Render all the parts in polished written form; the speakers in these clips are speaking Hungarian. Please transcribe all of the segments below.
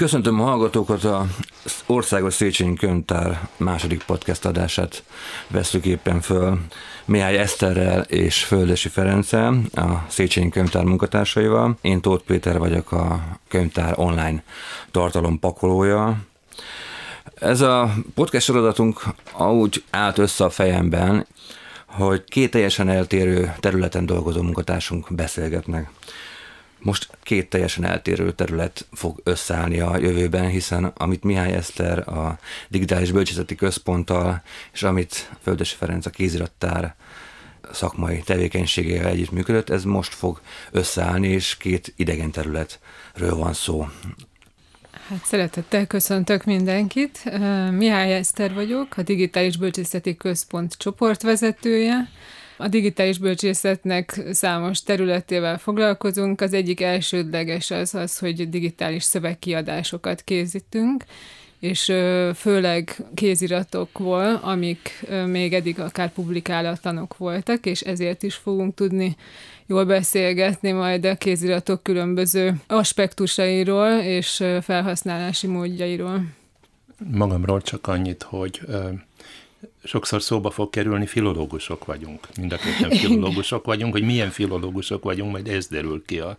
Köszöntöm a hallgatókat, az Országos Széchenyi Könyvtár második podcast adását veszük éppen föl Mihály Eszterrel és Földesi Ferenccel, a Széchenyi Könyvtár munkatársaival. Én Tóth Péter vagyok, a könyvtár online tartalom pakolója. Ez a podcast sorozatunk úgy állt össze a fejemben, hogy két teljesen eltérő területen dolgozó munkatársunk beszélgetnek. Most két teljesen eltérő terület fog összeállni a jövőben, hiszen amit Mihály Eszter a Digitális Bölcsészeti Központtal, és amit Földesi Ferenc a Kézirattár szakmai tevékenységével együttműködött, ez most fog összeállni, és két idegen területről van szó. Hát szeretettel köszöntök mindenkit. Mihály Eszter vagyok, a Digitális Bölcsészeti Központ csoportvezetője. A digitális bölcsészetnek számos területével foglalkozunk. Az egyik elsődleges az, hogy digitális szövegkiadásokat készítünk, és főleg kéziratokból, amik még eddig akár publikálatlanok voltak, és ezért is fogunk tudni jól beszélgetni majd a kéziratok különböző aspektusairól és felhasználási módjairól. Magamról csak annyit, hogy sokszor szóba fog kerülni, filológusok vagyunk. Mind a ketten filológusok vagyunk, hogy milyen filológusok vagyunk, majd ez derül ki a...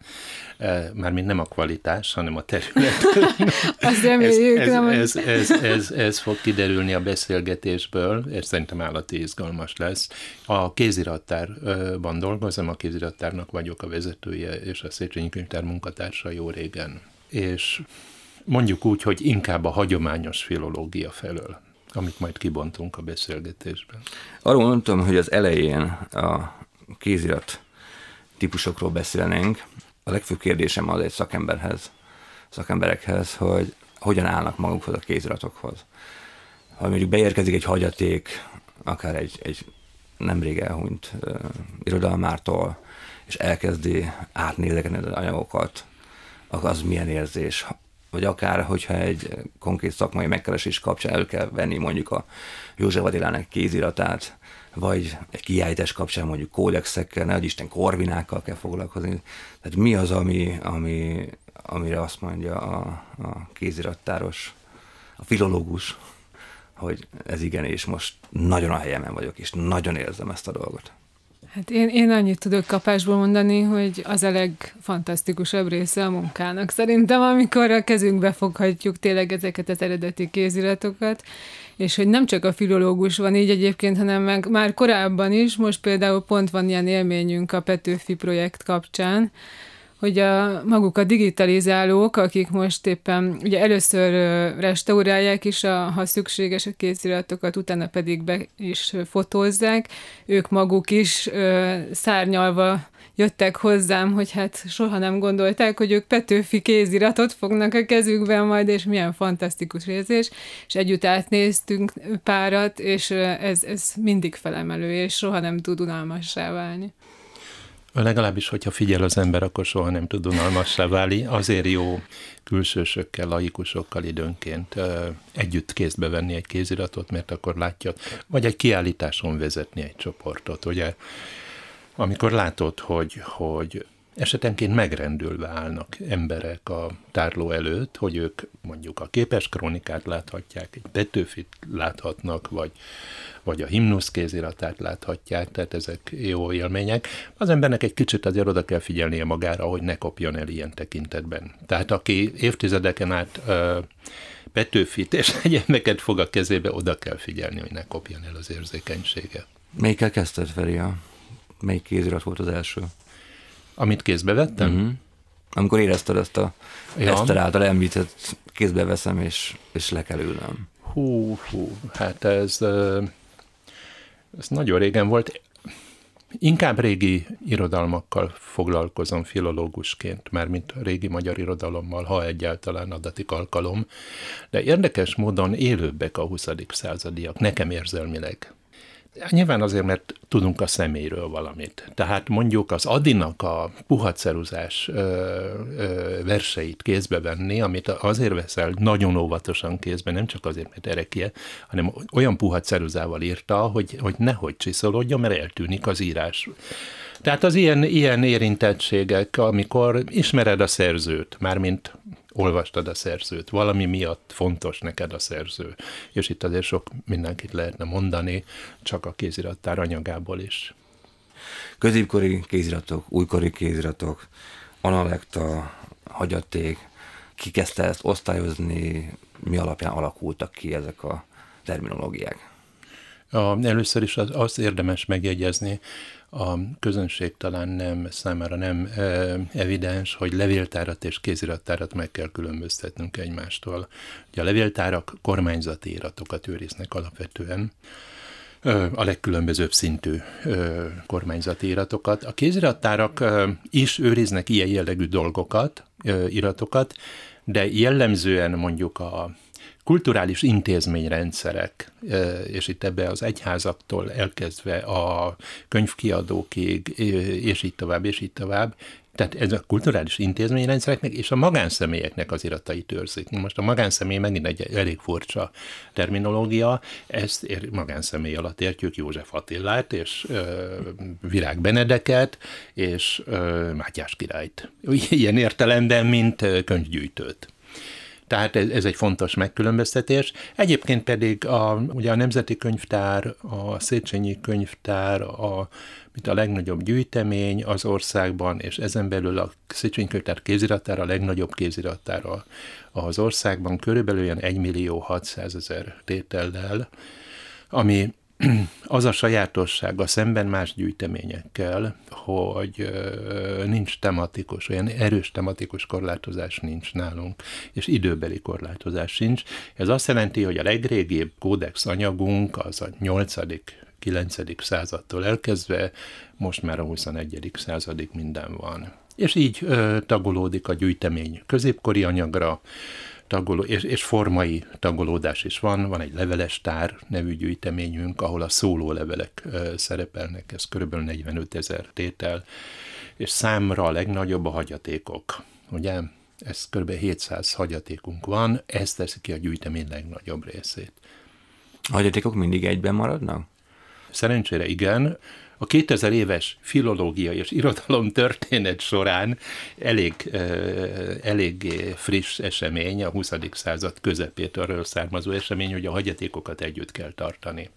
Mármint nem a kvalitás, hanem a terület. Azt reméljük, ez fog kiderülni a beszélgetésből, ez szerintem állati izgalmas lesz. A Kézirattárban dolgozom, a Kézirattárnak vagyok a vezetője, és a Széchenyi Könyvtár munkatársa jó régen. És mondjuk úgy, hogy inkább a hagyományos filológia felől, amit majd kibontunk a beszélgetésben. Arról mondtam, hogy az elején a kézirat típusokról beszélnénk. A legfőbb kérdésem az egy szakemberekhez, hogy hogyan állnak magukhoz a kéziratokhoz. Ha mondjuk beérkezik egy hagyaték, akár egy nemrég elhunyt irodalmártól, és elkezdi átnézegetni az anyagokat, az milyen érzés? Vagy akár, hogyha egy konkrét szakmai megkeresés kapcsán elő kell venni mondjuk a József Attilának kéziratát, vagy egy kiállítás kapcsán mondjuk kódexekkel, nehogy Isten korvinákkal kell foglalkozni. Tehát mi az, amire azt mondja a kézirattáros, a filológus, hogy ez igen, és most nagyon a helyemen vagyok, és nagyon érzem ezt a dolgot. Hát én annyit tudok kapásból mondani, hogy az a legfantasztikusabb része a munkának szerintem, amikor a kezünkbe foghatjuk tényleg ezeket az eredeti kéziratokat, és hogy nem csak a filológus van így egyébként, hanem már korábban is, most például pont van ilyen élményünk a Petőfi projekt kapcsán, hogy maguk a digitalizálók, akik most éppen ugye először restaurálják is, ha szükséges a kéziratokat, utána pedig be is fotózzák, ők maguk is szárnyalva jöttek hozzám, hogy hát soha nem gondolták, hogy ők Petőfi kéziratot fognak a kezükben majd, és milyen fantasztikus érzés, és együtt átnéztünk párat, és ez mindig felemelő, és soha nem tud unalmassá válni. Legalábbis, hogyha figyel az ember, akkor soha nem tud unalmassá válni. Azért jó külsősökkel, laikusokkal időnként együtt kézbe venni egy kéziratot, mert akkor látja, vagy egy kiállításon vezetni egy csoportot, ugye? Amikor látod, hogy esetenként megrendülve állnak emberek a tárló előtt, hogy ők mondjuk a képes krónikát láthatják, egy Petőfit láthatnak, vagy a himnusz kéziratát láthatják, tehát ezek jó élmények. Az embernek egy kicsit azért oda kell figyelnie magára, hogy ne kopjon el ilyen tekintetben. Tehát aki évtizedeken át Petőfit és egyébként fog a kezébe, oda kell figyelni, hogy ne kopjon el az érzékenysége. Melyikkel kezdted, Feri? Melyik kézirat volt az első? Amit kézbe vettem? Uh-huh. Amikor érezted ezt a Eszter által említett, kézbe veszem, és le kell ülnöm. Hú, hát ez nagyon régen volt. Inkább régi irodalmakkal foglalkozom filológusként, mármint régi magyar irodalommal, ha egyáltalán adatik alkalom, de érdekes módon élőbbek a 20. századiak, nekem érzelmileg. Nyilván azért, mert tudunk a személyről valamit. Tehát mondjuk az Adynak a puha ceruzás verseit kézbe venni, amit azért veszel nagyon óvatosan kézbe, nem csak azért, mert erekje, hanem olyan puha ceruzával írta, hogy nehogy csiszolódjon, mert eltűnik az írás. Tehát az ilyen érintettségek, amikor ismered a szerzőt, mármint olvastad a szerzőt, valami miatt fontos neked a szerző. És itt azért sok mindenkit lehetne mondani, csak a kézirattár anyagából is. Középkori kéziratok, újkori kéziratok, analekta, hagyaték, ki kezdte ezt osztályozni, mi alapján alakultak ki ezek a terminológiák? Először is azt érdemes megjegyezni, a közönség talán számára nem evidens, hogy levéltárat és kézirattárat meg kell különböztetnünk egymástól. Ugye a levéltárak kormányzati iratokat őriznek alapvetően, a legkülönbözőbb szintű kormányzati iratokat. A kézirattárak is őriznek ilyen jellegű dolgokat, iratokat, de jellemzően mondjuk a kulturális intézményrendszerek, és itt ebbe az egyházaktól elkezdve a könyvkiadókig, és így tovább, tehát ez a kulturális intézményrendszereknek és a magánszemélyeknek az iratait őrzik. Most a magánszemély megint egy elég furcsa terminológia, ezt magánszemély alatt értjük József Attilát, és Virág Benedeket, és Mátyás királyt. Ilyen értelemben, mint könyvgyűjtőt. Tehát ez egy fontos megkülönböztetés. Egyébként pedig ugye a Nemzeti Könyvtár, a Széchenyi Könyvtár, a legnagyobb gyűjtemény az országban, és ezen belül a Széchenyi Könyvtár kézirattár, a legnagyobb kézirattár az országban, körülbelül olyan 1.600.000 tétellel, ami az a sajátossága szemben más gyűjteményekkel, hogy nincs tematikus, olyan erős tematikus korlátozás nincs nálunk, és időbeli korlátozás sincs. Ez azt jelenti, hogy a legrégibb kódex anyagunk az a 8.-9. századtól elkezdve, most már a 21. századig minden van. És így tagolódik a gyűjtemény középkori anyagra, és formai tagolódás is van. Van egy levelestár nevű gyűjteményünk, ahol a szóllólevelek szerepelnek, ez kb. 45.000 tétel, és számra a legnagyobb a hagyatékok, ugye? Ez kb. 700 hagyatékunk van, ez teszi ki a gyűjtemény legnagyobb részét. A hagyatékok mindig egyben maradnak? Szerencsére igen. A 2000 éves filológia és irodalom történet során elég friss esemény, a 20. század közepétől származó esemény, hogy a hagyatékokat együtt kell tartani.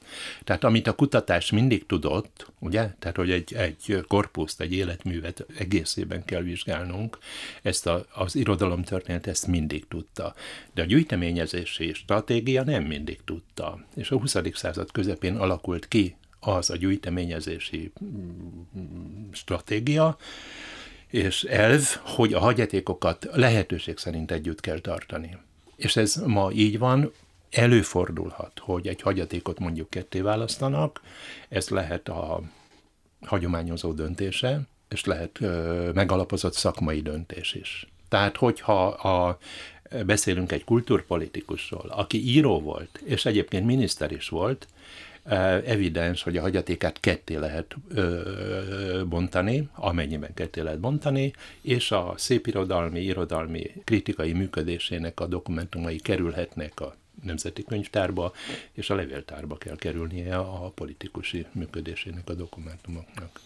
Tehát amit a kutatás mindig tudott, ugye, tehát hogy egy korpuszt, egy életművet egészében kell vizsgálnunk, ezt az irodalomtörténet ezt mindig tudta. De a gyűjteményezési stratégia nem mindig tudta. És a 20. század közepén alakult ki az a gyűjteményezési stratégia és elv, hogy a hagyatékokat lehetőség szerint együtt kell tartani. És ez ma így van, előfordulhat, hogy egy hagyatékot mondjuk ketté választanak, ez lehet a hagyományozó döntése, és lehet megalapozott szakmai döntés is. Tehát, hogyha beszélünk egy kultúrpolitikusról, aki író volt, és egyébként miniszter is volt, evidens, hogy a hagyatékát ketté lehet bontani, amennyiben ketté lehet bontani, és a szépirodalmi, irodalmi kritikai működésének a dokumentumai kerülhetnek a Nemzeti Könyvtárba, és a levéltárba kell kerülnie a politikusi működésének a dokumentumoknak.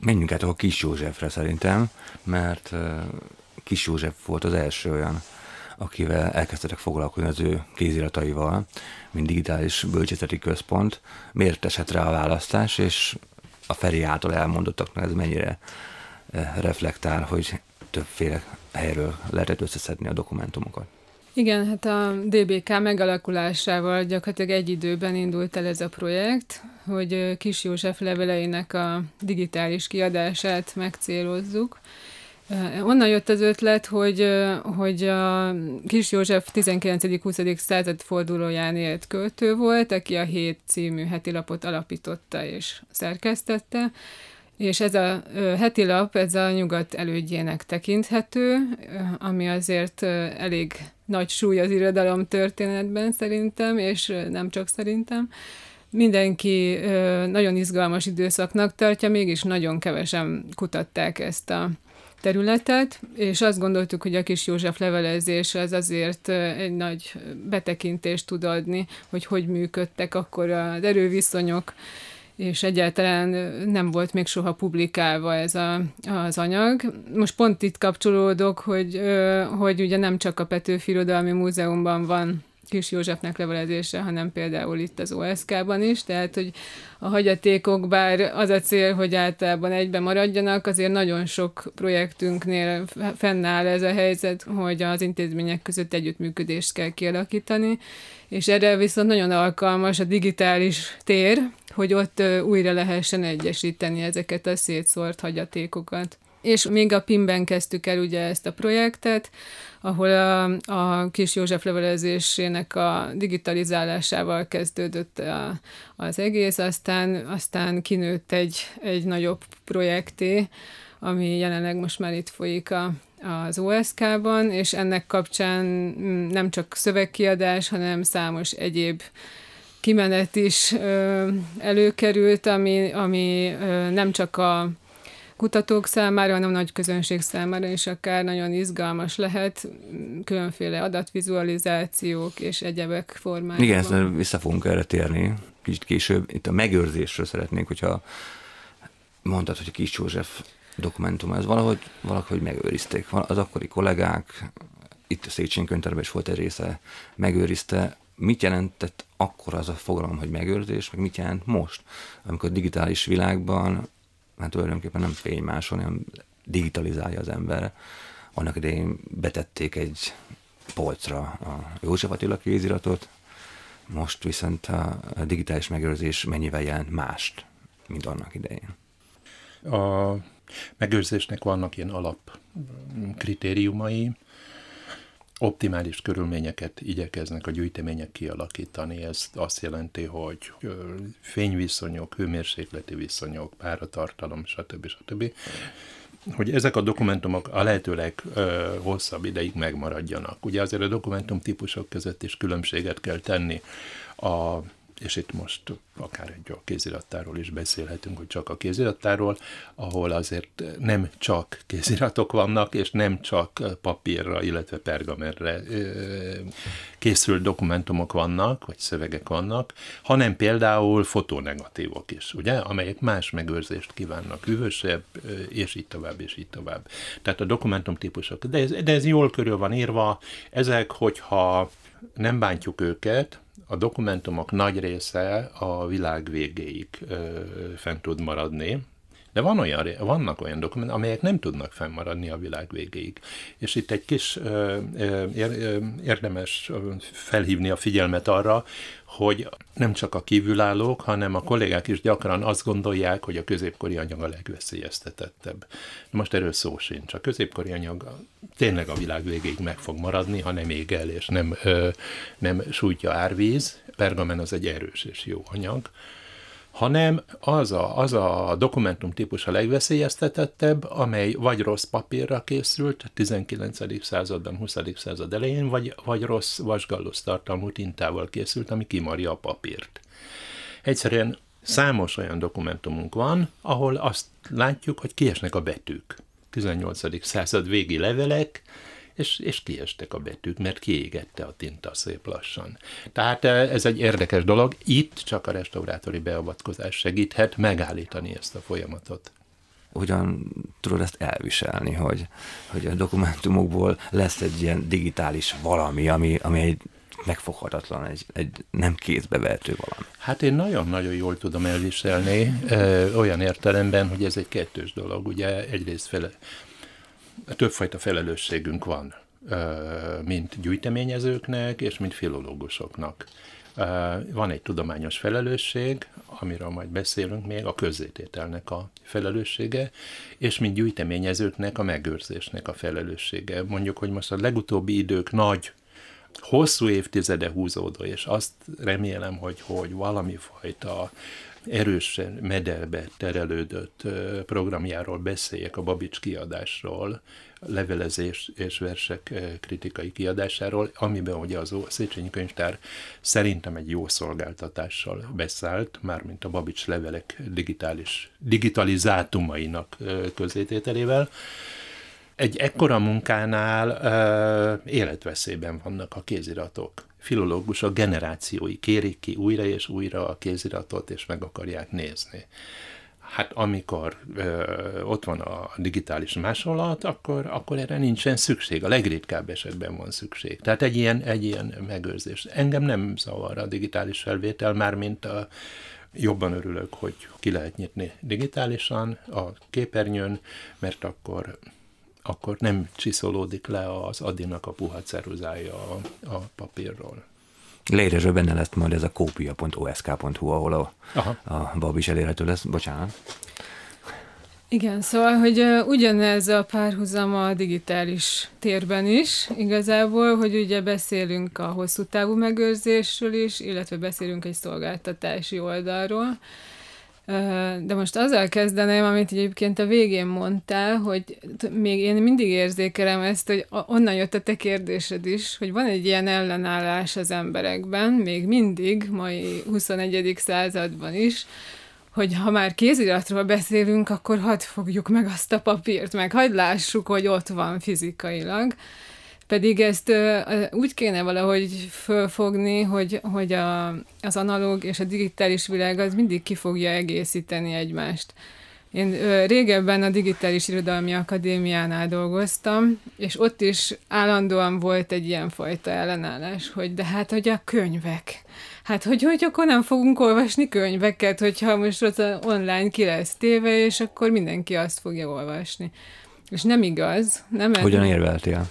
Menjünk át a Kiss Józsefre szerintem, mert Kiss József volt az első olyan, akivel elkezdtek foglalkozni az ő kézirataival, mint Digitális Bölcsészeti Központ. Miért esett rá a választás, és a Feri által elmondottaknak ez mennyire reflektál, hogy többféle helyről lehetett összeszedni a dokumentumokat? Igen, hát a DBK megalakulásával gyakorlatilag egy időben indult el ez a projekt, hogy Kiss József leveleinek a digitális kiadását megcélozzuk. Onnan jött az ötlet, hogy a Kiss József 19.-20. század fordulóján élt költő volt, aki a Hét című hetilapot alapította és szerkesztette, és ez a hetilap, ez a Nyugat elődjének tekinthető, ami azért elég nagy súly az irodalom történetben szerintem, és nem csak szerintem. Mindenki nagyon izgalmas időszaknak tartja, mégis nagyon kevesen kutatták ezt a területet, és azt gondoltuk, hogy a Kiss József levelezése az azért egy nagy betekintést tud adni, hogy működtek akkor az erőviszonyok, és egyáltalán nem volt még soha publikálva ez az anyag. Most pont itt kapcsolódok, hogy ugye nem csak a Petőfirodalmi Múzeumban van Kiss Józsefnek levelezése, hanem például itt az OSK-ban is, tehát hogy a hagyatékok, bár az a cél, hogy általában egybe maradjanak, azért nagyon sok projektünknél fennáll ez a helyzet, hogy az intézmények között együttműködést kell kialakítani, és erre viszont nagyon alkalmas a digitális tér, hogy ott újra lehessen egyesíteni ezeket a szétszórt hagyatékokat. És még a PIM-ben kezdtük el ugye ezt a projektet, ahol a Kiss József levelezésének a digitalizálásával kezdődött az egész, aztán kinőtt egy nagyobb projekté, ami jelenleg most már itt folyik az OSK-ban, és ennek kapcsán nem csak szövegkiadás, hanem számos egyéb kimenet is előkerült, ami nem csak a kutatók számára, hanem nagy közönség számára is akár nagyon izgalmas lehet, különféle adatvizualizációk és egyebek formájában. Igen, ezt vissza fogunk erre térni kicsit később. Itt a megőrzésről szeretnénk, hogyha mondtad, hogy a Kiss József dokumentum, ez valahogy megőrizték. Az akkori kollégák, itt a Széchenyi Könyvtárban is volt egy része, megőrizte. Mit jelentett akkor az a fogalom, hogy megőrzés, meg mit jelent most, amikor a digitális világban hát tulajdonképpen nem fény máson, hanem digitalizálja az ember. Annak idején betették egy polcra a József Attila kéziratot, most viszont a digitális megőrzés mennyivel jelent mást, mint annak idején. A megőrzésnek vannak ilyen alapkritériumai, optimális körülményeket igyekeznek a gyűjtemények kialakítani. Ez azt jelenti, hogy fényviszonyok, hőmérsékleti viszonyok, páratartalom, stb. Hogy ezek a dokumentumok a lehetőleg hosszabb ideig megmaradjanak. Ugye azért a dokumentum típusok között is különbséget kell tenni, és itt most akár egy kézirattáról is beszélhetünk, hogy csak a kézirattáról, ahol azért nem csak kéziratok vannak, és nem csak papírra, illetve pergamentre készült dokumentumok vannak, vagy szövegek vannak, hanem például fotónegatívok is, ugye, amelyek más megőrzést kívánnak, hűvösebb, és így tovább, és így tovább. Tehát a dokumentumtípusok. De ez jól körül van írva, ezek, hogyha nem bántjuk őket, a dokumentumok nagy része a világ végéig fenn tud maradni, de vannak olyan dokumentumok, amelyek nem tudnak fennmaradni a világ végéig. És itt egy kis érdemes felhívni a figyelmet arra, hogy nem csak a kívülállók, hanem a kollégák is gyakran azt gondolják, hogy a középkori anyag a legveszélyeztetettebb. Most erről szó sincs. A középkori anyag tényleg a világ végéig meg fog maradni, ha nem ég el, és nem sújtja árvíz. Pergamen az egy erős és jó anyag, hanem az a dokumentum típus a legveszélyeztetettebb, amely vagy rossz papírra készült 19. században, 20. század elején, vagy rossz vasgallus tartalmú tintával készült, ami kimarja a papírt. Egyszerűen számos olyan dokumentumunk van, ahol azt látjuk, hogy kiesnek a betűk. 18. század végi levelek, és kiestek a betűk, mert kiégette a tinta szép lassan. Tehát ez egy érdekes dolog, itt csak a restaurátori beavatkozás segíthet megállítani ezt a folyamatot. Hogyan tudod ezt elviselni, hogy a dokumentumokból lesz egy ilyen digitális valami, ami egy megfoghatatlan, egy nem kézbe vehető valami? Hát én nagyon-nagyon jól tudom elviselni, olyan értelemben, hogy ez egy kettős dolog, ugye egyrészt többfajta felelősségünk van, mint gyűjteményezőknek és mint filológusoknak. Van egy tudományos felelősség, amiről majd beszélünk még, a közzétételnek a felelőssége, és mint gyűjteményezőknek a megőrzésnek a felelőssége. Mondjuk, hogy most a legutóbbi idők nagy, hosszú évtizede húzódó, és azt remélem, hogy valami fajta erősen mederbe terelődött programjáról beszéljek, a Babits kiadásról, levelezés és versek kritikai kiadásáról, amiben ugye az Széchenyi Könyvtár szerintem egy jó szolgáltatással beszállt, mármint a Babits levelek digitalizátumainak közzétételével. Egy ekkora munkánál életveszélyben vannak a kéziratok. filológusok generációi kérik ki újra és újra a kéziratot, és meg akarják nézni. Hát amikor ott van a digitális másolat, akkor erre nincsen szükség, a legritkább esetben van szükség. Tehát egy ilyen megőrzés. Engem nem zavar a digitális felvétel, mármint jobban örülök, hogy ki lehet nyitni digitálisan a képernyőn, mert akkor nem csiszolódik le az Adinak a puha ceruzája a papírról. Leírásban benne lesz majd ez a kopia.osk.hu, ahol a Bab is elérhető lesz. Bocsánat. Igen, szóval, hogy ugyanez a párhuzam a digitális térben is, igazából, hogy ugye beszélünk a hosszú távú megőrzésről is, illetve beszélünk egy szolgáltatási oldalról. De most azzal kezdeném, amit egyébként a végén mondtál, hogy még én mindig érzékelem ezt, hogy onnan jött a te kérdésed is, hogy van egy ilyen ellenállás az emberekben, még mindig, mai 21. században is, hogy ha már kéziratról beszélünk, akkor hadd fogjuk meg azt a papírt, meg hadd lássuk, hogy ott van fizikailag. Pedig ezt úgy kéne valahogy fölfogni, hogy az analóg és a digitális világ az mindig ki fogja egészíteni egymást. Én régebben a Digitális Irodalmi Akadémiánál dolgoztam, és ott is állandóan volt egy ilyen fajta ellenállás, hogy de hát, hogy a könyvek. Hát, hogy akkor nem fogunk olvasni könyveket, hogyha most ott online ki lesz téve, és akkor mindenki azt fogja olvasni. És nem igaz. Nem? Hogyan érveltél?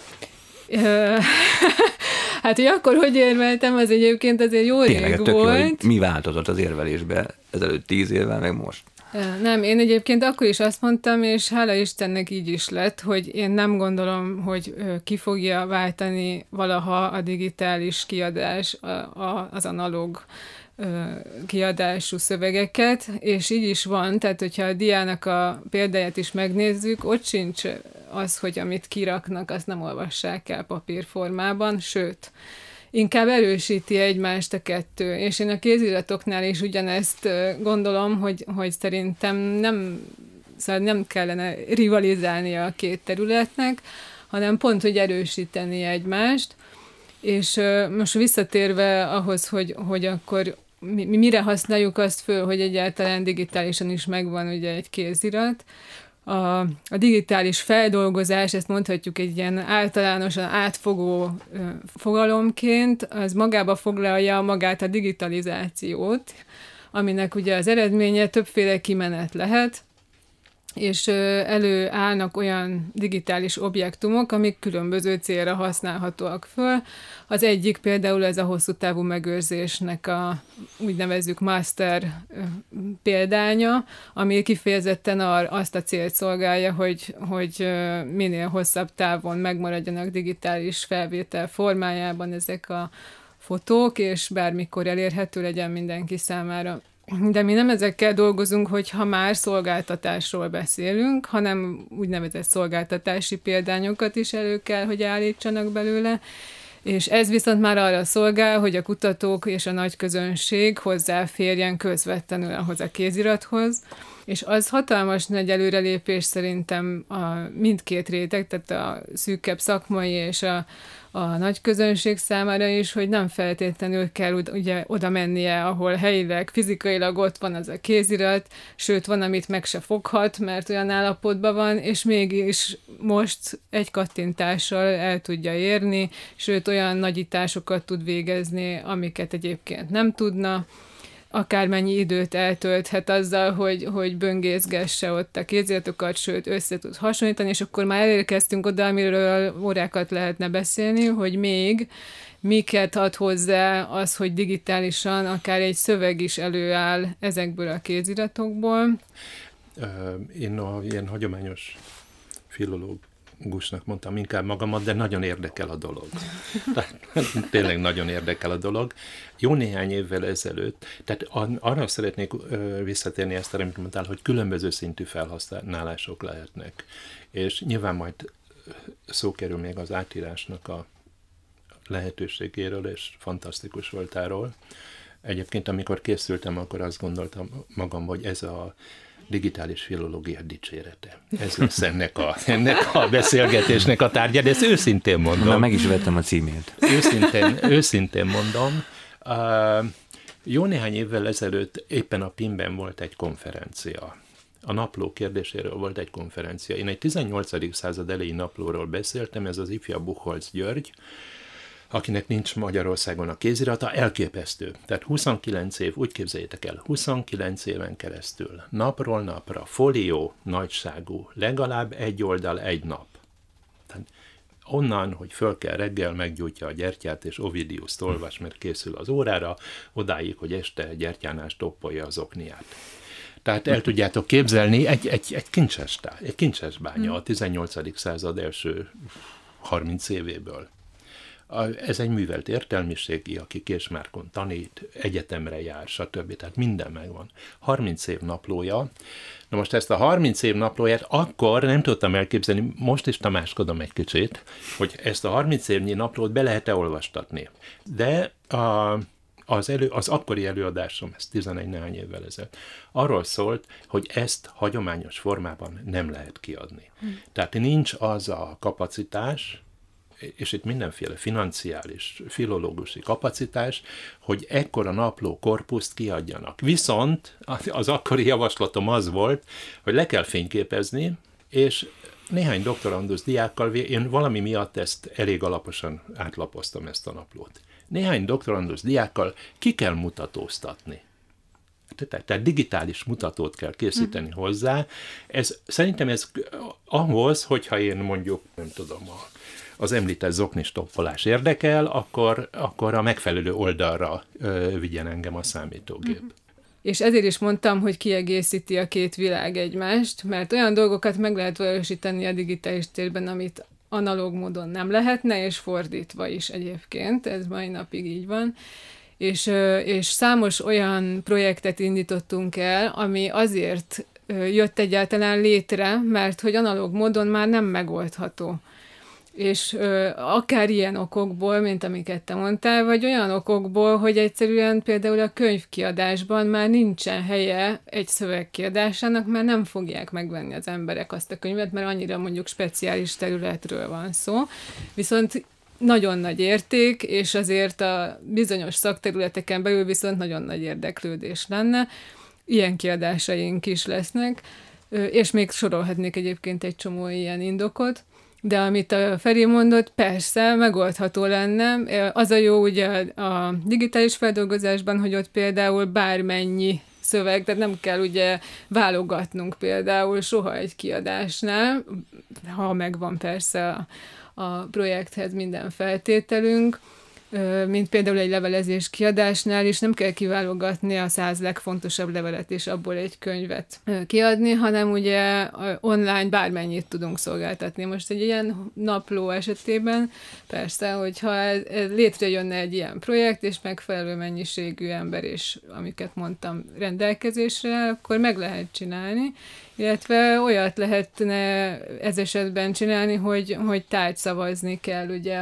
Hát, hogy akkor hogy érveltem, az egyébként azért jó rég volt. Tényleg, mi változott az érvelésbe ezelőtt 10 évvel, meg most? Nem, én egyébként akkor is azt mondtam, és hála Istennek így is lett, hogy én nem gondolom, hogy ki fogja váltani valaha a digitális kiadás az analóg kiadású szövegeket, és így is van, tehát hogyha a diának a példáját is megnézzük, ott sincs az, hogy amit kiraknak, azt nem olvassák el papírformában, sőt, inkább erősíti egymást a kettő. És én a kéziratoknál is ugyanezt gondolom, hogy szerintem nem kellene rivalizálnia a két területnek, hanem pont, hogy erősíteni egymást. És most visszatérve ahhoz, hogy akkor mire használjuk azt föl, hogy egyáltalán digitálisan is megvan ugye egy kézirat. A digitális feldolgozás, ezt mondhatjuk egy ilyen általánosan átfogó fogalomként, az magába foglalja magát a digitalizációt, aminek ugye az eredménye többféle kimenet lehet, és előállnak olyan digitális objektumok, amik különböző célra használhatóak föl. Az egyik például ez a hosszú távú megőrzésnek a úgy nevezzük master példánya, ami kifejezetten azt a célt szolgálja, hogy minél hosszabb távon megmaradjanak digitális felvétel formájában ezek a fotók, és bármikor elérhető legyen mindenki számára. De mi nem ezekkel dolgozunk, hogyha már szolgáltatásról beszélünk, hanem úgynevezett szolgáltatási példányokat is elő kell, hogy állítsanak belőle, és ez viszont már arra szolgál, hogy a kutatók és a nagy közönség hozzáférjen közvetlenül ahhoz a kézirathoz, és az hatalmas nagy előrelépés szerintem a mindkét réteg, tehát a szűkebb szakmai és a nagy közönség számára is, hogy nem feltétlenül kell ugye oda mennie, ahol helyileg, fizikailag ott van az a kézirat, sőt van, amit meg se foghat, mert olyan állapotban van, és mégis most egy kattintással el tudja érni, sőt olyan nagyításokat tud végezni, amiket egyébként nem tudna, akármennyi időt eltölthet azzal, hogy böngészgesse ott a kéziratokat, sőt, össze tud hasonlítani, és akkor már elérkeztünk oda, amiről órákat lehetne beszélni, hogy még miket ad hozzá az, hogy digitálisan akár egy szöveg is előáll ezekből a kéziratokból. Én ilyen hagyományos filológ Gusnak mondtam inkább magamat, de nagyon érdekel a dolog. Tényleg nagyon érdekel a dolog. Jó néhány évvel ezelőtt, tehát arra szeretnék visszatérni ezt, amit mondtál, hogy különböző szintű felhasználások lehetnek. És nyilván majd szó kerül még az átírásnak a lehetőségéről, és fantasztikus voltáról. Egyébként, amikor készültem, akkor azt gondoltam magam, hogy ez a digitális filológia dicsérete. Ez lesz ennek a beszélgetésnek a tárgya, de ezt őszintén mondom. Már meg is vettem a címét. Őszintén mondom, jó néhány évvel ezelőtt éppen a PIM-ben volt egy konferencia. A napló kérdéséről volt egy konferencia. Én egy 18. század elejé naplóról beszéltem, ez az ifjabb Buchholtz György, akinek nincs Magyarországon a kézirata, elképesztő. Tehát 29 év, úgy képzeljétek el, 29 éven keresztül, napról napra, folió nagyságú, legalább egy oldal egy nap. Tehát onnan, hogy föl kell reggel, meggyújtja a gyertyát, és Ovidiuszt olvas, mert készül az órára, odáig, hogy este gyertyánál stoppolja az okniát. Tehát el tudjátok képzelni, egy kincses bánya a 18. század első 30 évéből. Ez egy művelt értelmiségi, aki Késmárkon tanít, egyetemre jár, stb. Tehát minden megvan. 30 év naplója. Na most ezt a 30 év naplóját akkor nem tudtam elképzelni, most is tamáskodom egy kicsit, hogy ezt a 30 évnyi naplót be lehet-e olvastatni. De az akkori előadásom, ez 11-néhány évvel ezelőtt, arról szólt, hogy ezt hagyományos formában nem lehet kiadni. Tehát nincs az a kapacitás, és itt mindenféle financiális, filológusi kapacitás, hogy ekkora napló korpuszt kiadjanak. Viszont az akkori javaslatom az volt, hogy le kell fényképezni, és néhány doktorandusz diákkal, én valami miatt ezt elég alaposan átlapoztam ezt a naplót. Néhány doktorandusz diákkal ki kell mutatóztatni. Tehát digitális mutatót kell készíteni hozzá. Szerintem ez ahhoz, hogyha én mondjuk, nem tudom, az említett zoknistoppolás érdekel, akkor a megfelelő oldalra vigyen engem a számítógép. És ezért is mondtam, hogy kiegészíti a két világ egymást, mert olyan dolgokat meg lehet valósítani a digitális térben, amit analóg módon nem lehetne, és fordítva is egyébként, ez mai napig így van. És számos olyan projektet indítottunk el, ami azért jött egyáltalán létre, mert hogy analóg módon már nem megoldható. És akár ilyen okokból, mint amiket te mondtál, vagy olyan okokból, hogy egyszerűen például a könyvkiadásban már nincsen helye egy szövegkiadásának, mert nem fogják megvenni az emberek azt a könyvet, mert annyira mondjuk speciális területről van szó. Viszont nagyon nagy érték, és azért a bizonyos szakterületeken belül viszont nagyon nagy érdeklődés lenne. Ilyen kiadásaink is lesznek, és még sorolhatnék egyébként egy csomó ilyen indokot. De amit a Feri mondott, persze, megoldható lenne. Az a jó ugye a digitális feldolgozásban, hogy ott például bármennyi szöveg, tehát nem kell ugye válogatnunk például soha egy kiadásnál, ha megvan persze a projekthez minden feltételünk, mint például egy levelezés kiadásnál is nem kell kiválogatni a 100 legfontosabb levelet és abból egy könyvet kiadni, hanem ugye online bármennyit tudunk szolgáltatni. Most egy ilyen napló esetében persze, hogyha létrejönne egy ilyen projekt, és megfelelő mennyiségű ember és amiket mondtam rendelkezésre, akkor meg lehet csinálni, illetve olyat lehetne ez esetben csinálni, hogy tárgyszavazni kell ugye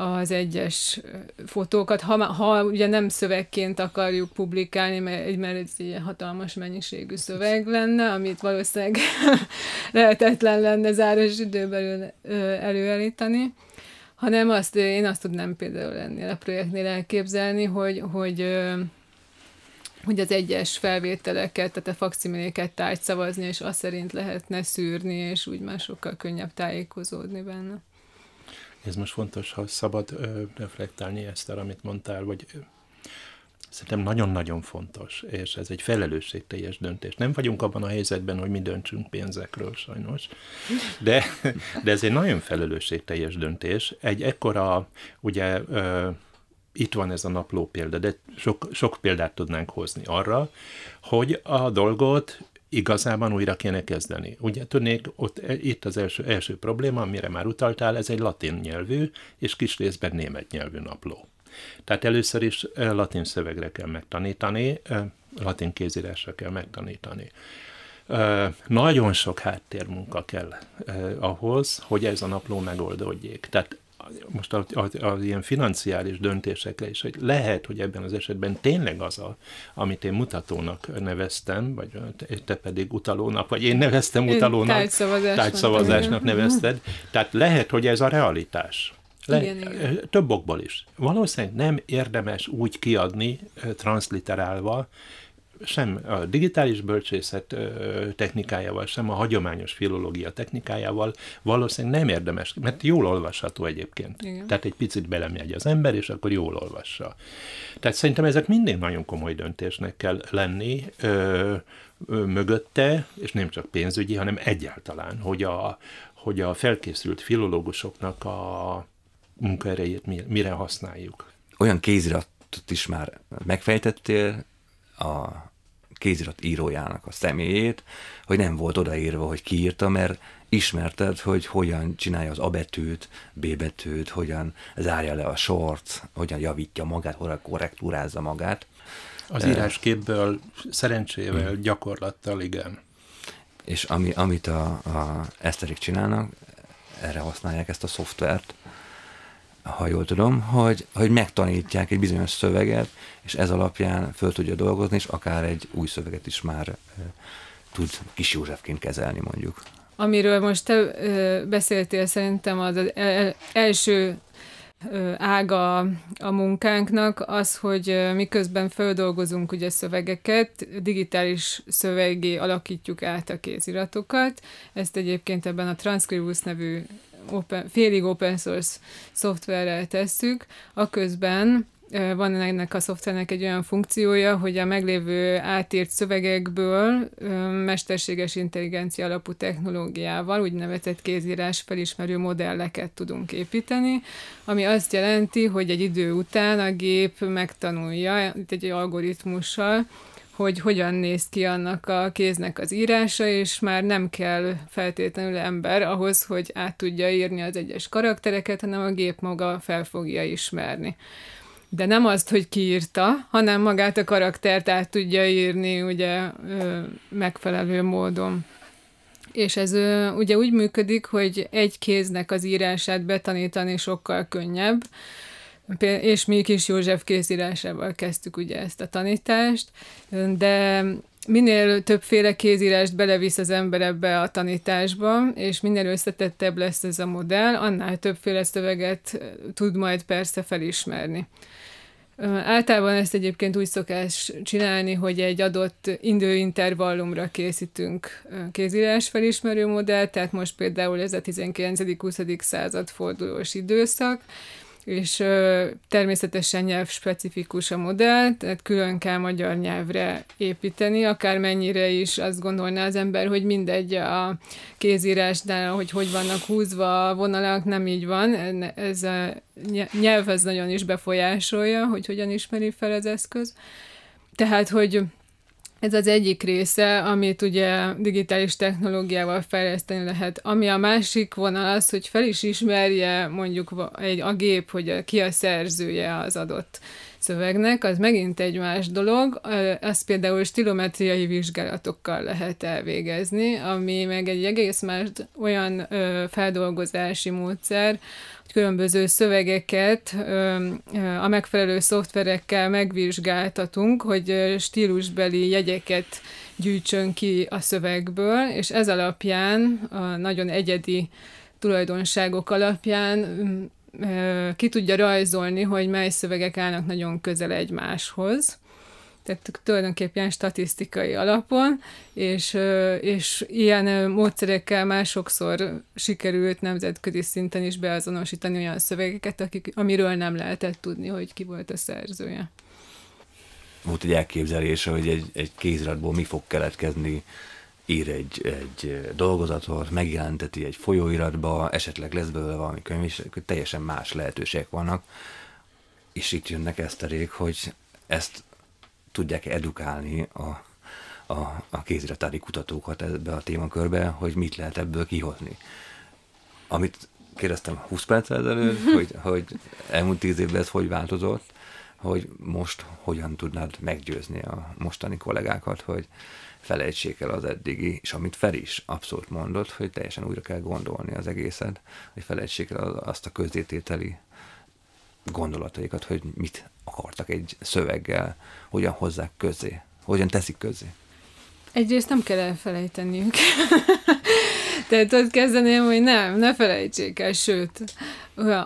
az egyes fotókat, ha ugye nem szövegként akarjuk publikálni, mert ez ilyen hatalmas mennyiségű szöveg lenne, amit valószínűleg lehetetlen lenne záros időben előállítani, hanem én azt tudnám például ennél a projektnél elképzelni, hogy az egyes felvételeket, tehát a fakszimiléket tárgyszavazni, és azt szerint lehetne szűrni, és úgy már sokkal könnyebb tájékozódni benne. Ez most fontos, ha szabad reflektálni ezt arra, amit mondtál, vagy szerintem nagyon-nagyon fontos, és ez egy felelősségteljes döntés. Nem vagyunk abban a helyzetben, hogy mi döntsünk pénzekről sajnos, de ez egy nagyon felelősségteljes döntés. Egy ekkora, ugye itt van ez a napló példa, de sok példát tudnánk hozni arra, hogy a dolgot igazában újra kéne kezdeni. Ugye tudnék, itt az első probléma, amire már utaltál, ez egy latin nyelvű, és kis részben német nyelvű napló. Tehát először is latin szövegre kell megtanítani, latin kézírásra kell megtanítani. Nagyon sok háttérmunka kell ahhoz, hogy ez a napló megoldódjék. Tehát most az ilyen financiális döntésekre is, hogy lehet, hogy ebben az esetben tényleg az, amit én mutatónak neveztem, vagy te pedig utalónak, vagy én neveztem utalónak, tárgyszavazásnak nevezted, tehát lehet, hogy ez a realitás. Igen. Több okból is. Valószínűleg nem érdemes úgy kiadni, transzliterálva, sem a digitális bölcsészet technikájával, sem a hagyományos filológia technikájával valószínűleg nem érdemes, mert jól olvasható egyébként. Igen. Tehát egy picit belemegy az ember, és akkor jól olvassa. Tehát szerintem ezek mindig nagyon komoly döntésnek kell lenni mögötte, és nem csak pénzügyi, hanem egyáltalán, hogy a felkészült filológusoknak a munkaerejét mire használjuk. Olyan kéziratot is már megfejtettél, a kézirat írójának a személyét, hogy nem volt odaírva, hogy ki írta, mert ismerted, hogy hogyan csinálja az A betűt, B betűt, hogyan zárja le a sort, hogyan javítja magát, hogyan korrektúrázza magát. Az írásképből szerencsével, gyakorlattal, igen. És amit a Eszterik csinálnak, erre használják ezt a szoftvert, ha jól tudom, hogy megtanítják egy bizonyos szöveget, és ez alapján föl tudja dolgozni, és akár egy új szöveget is már tud Kiss Józsefként kezelni, mondjuk. Amiről most te beszéltél, szerintem az első ága a munkánknak az, hogy miközben feldolgozunk ugye szövegeket, digitális szövegé alakítjuk át a kéziratokat. Ezt egyébként ebben a Transkribus nevű félig open source szoftverrel tesszük, aközben van ennek a szoftvernek egy olyan funkciója, hogy a meglévő átírt szövegekből mesterséges intelligencia alapú technológiával úgynevezett kézírás felismerő modelleket tudunk építeni, ami azt jelenti, hogy egy idő után a gép megtanulja egy algoritmussal, hogy hogyan néz ki annak a kéznek az írása, és már nem kell feltétlenül ember ahhoz, hogy át tudja írni az egyes karaktereket, hanem a gép maga fel fogja ismerni. De nem azt, hogy kiírta, hanem magát a karaktert át tudja írni ugye megfelelő módon. És ez ugye úgy működik, hogy egy kéznek az írását betanítani sokkal könnyebb, és mi Kiss József kézírásával kezdtük ugye ezt a tanítást, de minél többféle kézírást belevisz az ember ebbe a tanításba, és minél összetettebb lesz ez a modell, annál többféle szöveget tud majd persze felismerni. Általában ezt egyébként úgy szokás csinálni, hogy egy adott időintervallumra készítünk kézírás felismerő modellt, tehát most például ez a 19.-20. századfordulós időszak, és természetesen nyelvspecifikus a modell, tehát külön kell magyar nyelvre építeni, akármennyire is azt gondolná az ember, hogy mindegy a kézírásnál, hogy vannak húzva a vonalak, nem így van. Ez a nyelv az nagyon is befolyásolja, hogy hogyan ismeri fel az eszköz. Tehát, hogy ez az egyik része, amit ugye digitális technológiával fejleszteni lehet. Ami a másik vonal az, hogy fel is ismerje mondjuk a gép, hogy ki a szerzője az adott szövegnek, az megint egy más dolog. Azt például stilometriai vizsgálatokkal lehet elvégezni, ami meg egy egész más olyan feldolgozási módszer, különböző szövegeket a megfelelő szoftverekkel megvizsgáltatunk, hogy stílusbeli jegyeket gyűjtsön ki a szövegből, és ez alapján, a nagyon egyedi tulajdonságok alapján ki tudja rajzolni, hogy mely szövegek állnak nagyon közel egymáshoz. Tehát tulajdonképpen statisztikai alapon, és ilyen módszerekkel már sokszor sikerült nemzetközi szinten is beazonosítani olyan szövegeket, amiről nem lehetett tudni, hogy ki volt a szerzője. Volt egy elképzelése, hogy egy kéziratból mi fog keletkezni, ír egy dolgozatot, megjelenteti egy folyóiratba, esetleg lesz belőle valami könyv, és teljesen más lehetőségek vannak, és itt jönnek Eszterék, hogy ezt tudják edukálni a kézirattári kutatókat ebbe a témakörbe, hogy mit lehet ebből kihozni. Amit kérdeztem 20 perccel ezelőtt, hogy elmúlt 10 évben ez hogy változott, hogy most hogyan tudnád meggyőzni a mostani kollégákat, hogy felejtsék el az eddigi, és amit Feri is abszolút mondott, hogy teljesen újra kell gondolni az egészet, hogy felejtsék el azt a közzétételi gondolataikat, hogy mit akartak egy szöveggel, hogyan hozzák közzé, hogyan teszik közzé. Egyrészt nem kell elfelejteniük. Tehát ott kezdeném, hogy ne felejtsék el, sőt,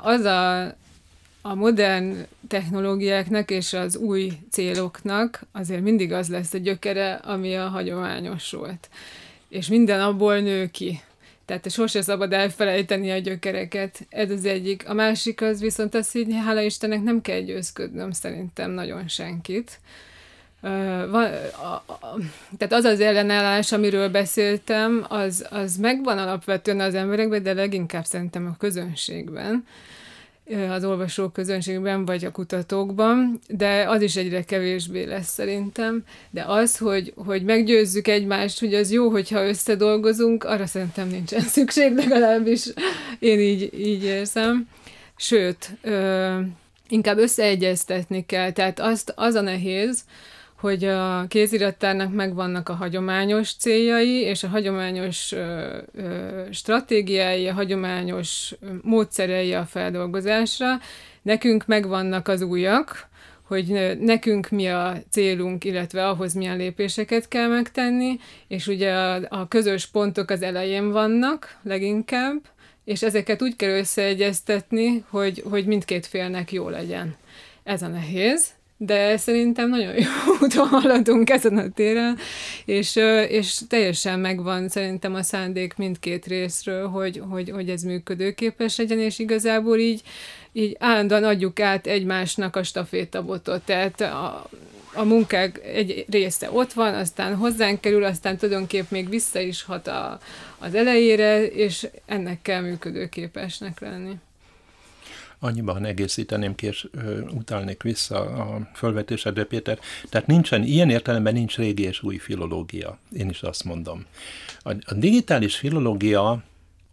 az a modern technológiáknak és az új céloknak azért mindig az lesz a gyökere, ami a hagyományos volt. És minden abból nő ki. Tehát sose szabad elfelejteni a gyökereket. Ez az egyik. A másik az viszont az, hogy hála Istennek nem kell győzködnöm szerintem nagyon senkit. Tehát az az ellenállás, amiről beszéltem, az megvan alapvetően az emberekben, de leginkább szerintem a közönségben, az olvasók közönségben, vagy a kutatókban, de az is egyre kevésbé lesz szerintem. De az, hogy meggyőzzük egymást, hogy az jó, hogyha összedolgozunk, arra szerintem nincsen szükség, legalábbis én így érzem. Sőt, inkább összeegyeztetni kell. Tehát az a nehéz, hogy a kézirattárnak megvannak a hagyományos céljai, és a hagyományos stratégiái, a hagyományos módszerei a feldolgozásra. Nekünk megvannak az újak, hogy nekünk mi a célunk, illetve ahhoz milyen lépéseket kell megtenni, és ugye a közös pontok az elején vannak leginkább, és ezeket úgy kell összeegyeztetni, hogy mindkét félnek jó legyen. Ez a nehéz. De szerintem nagyon jó úton haladunk ezen a téren, és teljesen megvan szerintem a szándék mindkét részről, hogy ez működőképes legyen, és igazából így állandóan adjuk át egymásnak a stafétabotot. Tehát a munkák egy része ott van, aztán hozzánk kerül, aztán tulajdonképp még vissza is hat az elejére, és ennek kell működőképesnek lenni. Annyiban egészíteném ki, és utalnék vissza a fölvetésedre, Péter. Tehát ilyen értelemben nincs régi és új filológia. Én is azt mondom. A digitális filológia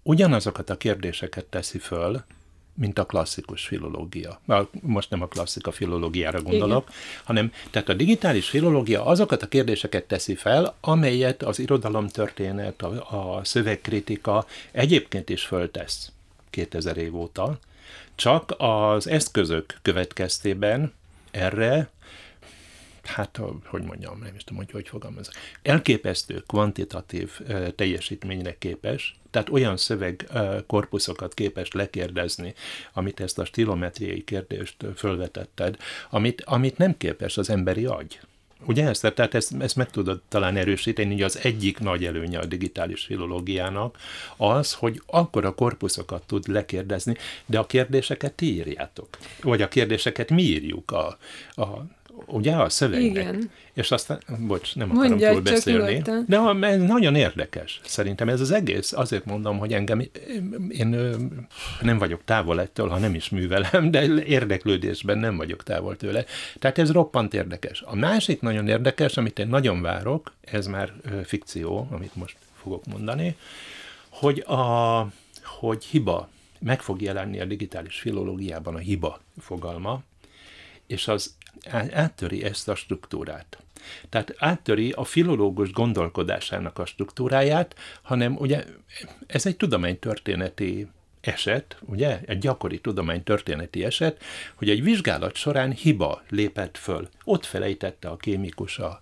ugyanazokat a kérdéseket teszi föl, mint a klasszikus filológia. Most nem a klasszika filológiára gondolok, igen, hanem tehát a digitális filológia azokat a kérdéseket teszi fel, amelyet az irodalomtörténet, a szövegkritika egyébként is föltesz 2000 év óta, csak az eszközök következtében erre, nem is tudom, hogy fogalmazok, elképesztő, kvantitatív teljesítményre képes, tehát olyan szövegkorpuszokat képes lekérdezni, amit ezt a stilometriai kérdést fölvetetted, amit nem képes az emberi agy. Ugye Eszter, tehát ezt meg tudod talán erősíteni, hogy az egyik nagy előnye a digitális filológiának az, hogy akkora korpuszokat tud lekérdezni, de a kérdéseket ti írjátok. Vagy a kérdéseket mi írjuk ugye a szövegnek. Igen. És aztán, nem akarom túl beszélni. De nagyon érdekes. Szerintem ez az egész, azért mondom, hogy én nem vagyok távol ettől, ha nem is művelem, de érdeklődésben nem vagyok távol tőle. Tehát ez roppant érdekes. A másik nagyon érdekes, amit én nagyon várok, ez már fikció, amit most fogok mondani, hogy hiba, meg fog jelenni a digitális filológiában a hiba fogalma, és az áttöri ezt a struktúrát. Tehát áttöri a filológus gondolkodásának a struktúráját, hanem ugye ez egy tudománytörténeti eset, ugye, egy gyakori tudománytörténeti eset, hogy egy vizsgálat során hiba lépett föl. Ott felejtette a kémikus a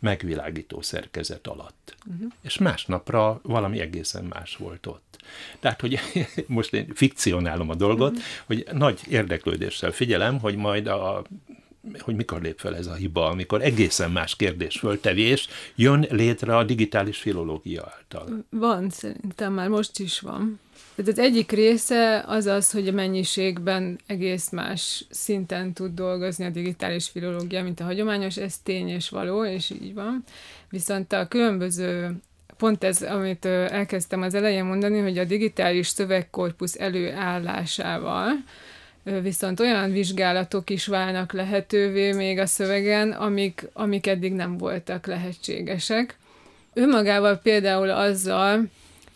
megvilágító szerkezet alatt. És másnapra valami egészen más volt ott. Tehát, hogy most én fikcionálom a dolgot, hogy nagy érdeklődéssel figyelem, hogy majd hogy mikor lép fel ez a hiba, amikor egészen más kérdés föltevés jön létre a digitális filológia által. Van, szerintem már most is van. Tehát az egyik része az, hogy a mennyiségben egész más szinten tud dolgozni a digitális filológia, mint a hagyományos, ez tény és való, és így van. Viszont a különböző, pont ez, amit elkezdtem az elején mondani, hogy a digitális szövegkorpusz előállásával viszont olyan vizsgálatok is válnak lehetővé még a szövegen, amik eddig nem voltak lehetségesek. Önmagával például azzal,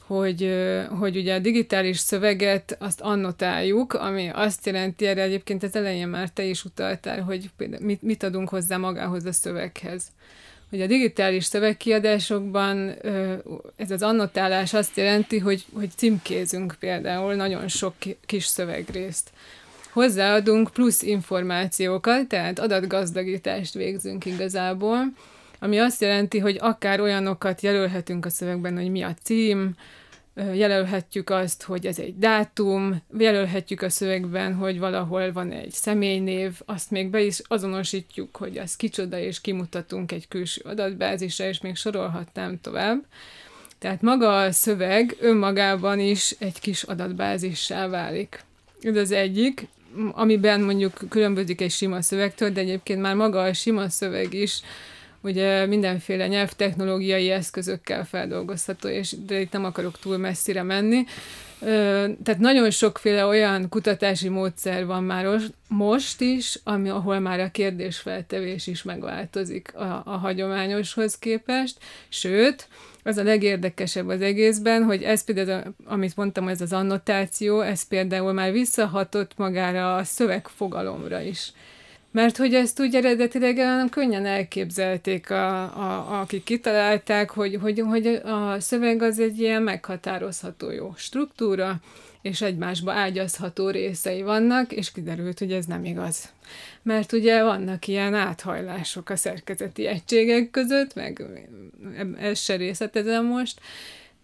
hogy ugye a digitális szöveget azt annotáljuk, ami azt jelenti, erre egyébként az elején már te is utaltál, hogy mit adunk hozzá magához a szöveghez. Hogy a digitális szövegkiadásokban ez az annotálás azt jelenti, hogy címkézünk például nagyon sok kis szövegrészt. Hozzáadunk plusz információkat, tehát adatgazdagítást végzünk igazából, ami azt jelenti, hogy akár olyanokat jelölhetünk a szövegben, hogy mi a cím, jelölhetjük azt, hogy ez egy dátum, jelölhetjük a szövegben, hogy valahol van egy személynév, azt még be is azonosítjuk, hogy az kicsoda, és kimutatunk egy külső adatbázisra, és még sorolhatnám tovább. Tehát maga a szöveg önmagában is egy kis adatbázissá válik. Ez az egyik, amiben mondjuk különbözik egy sima szövegtől, de egyébként már maga a sima szöveg is ugye mindenféle nyelvtechnológiai eszközökkel feldolgozható, de itt nem akarok túl messzire menni. Tehát nagyon sokféle olyan kutatási módszer van már most is, ahol már a kérdésfeltevés is megváltozik a hagyományoshoz képest, sőt, az a legérdekesebb az egészben, hogy ez például, amit mondtam, ez az annotáció, ez például már visszahatott magára a szövegfogalomra is. Mert hogy ezt úgy eredetileg könnyen elképzelték, akik kitalálták, hogy a szöveg az egy ilyen meghatározható jó struktúra, és egymásba ágyazható részei vannak, és kiderült, hogy ez nem igaz. Mert ugye vannak ilyen áthajlások a szerkezeti egységek között, meg ez se részletezem most,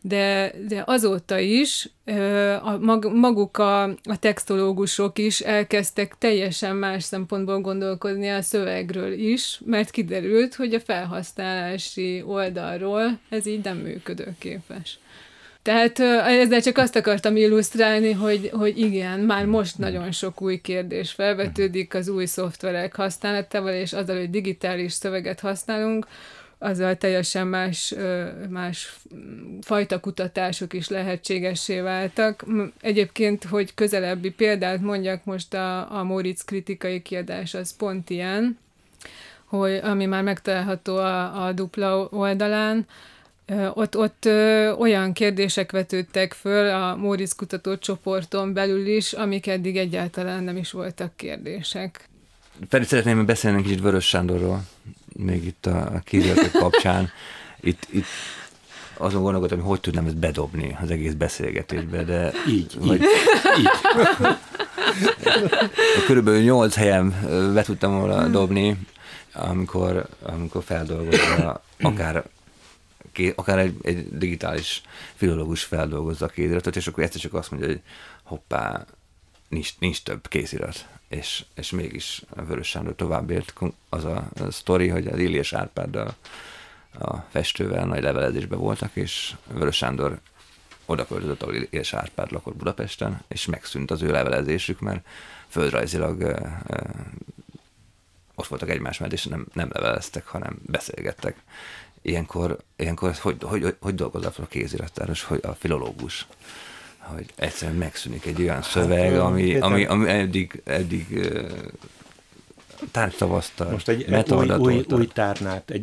de azóta is maguk a textológusok is elkezdtek teljesen más szempontból gondolkodni a szövegről is, mert kiderült, hogy a felhasználási oldalról ez így nem működőképes. Tehát ezzel csak azt akartam illusztrálni, hogy igen, már most nagyon sok új kérdés felvetődik az új szoftverek használatával, és azzal, hogy digitális szöveget használunk, azzal teljesen más fajta kutatások is lehetségessé váltak. Egyébként, hogy közelebbi példát mondjak, most a Móricz kritikai kiadás az pont ilyen, hogy, ami már megtalálható a dupla oldalán, ott olyan kérdések vetődtek föl a Móricz kutatócsoporton belül is, amik eddig egyáltalán nem is voltak kérdések. Pedig szeretném beszélni kicsit Weöres Sándorról, még itt a kéziratok kapcsán. Itt azon gondolkodtam, hogy tudnám ezt bedobni az egész beszélgetésbe, de... Így. Körülbelül 8 helyen be tudtam volna dobni, amikor feldolgozza, akár egy digitális filológus feldolgozza a kéziratot, és akkor egyszer csak azt mondja, hogy hoppá, nincs több kézirat. És mégis Weöres Sándor továbbért az a sztori, hogy az Illés Árpáddal, a festővel nagy levelezésben voltak, és Weöres Sándor odaköltözött, ahol Illés Árpád lakott Budapesten, és megszűnt az ő levelezésük, mert földrajzilag ott voltak egymás mellett, és nem leveleztek, hanem beszélgettek. Ilyenkor hogy dolgozza fel a kézirattáros, hogy a filológus? Hogy egyszerűen megszűnik egy olyan szöveg, ami eddig tárgytavasztal. Most egy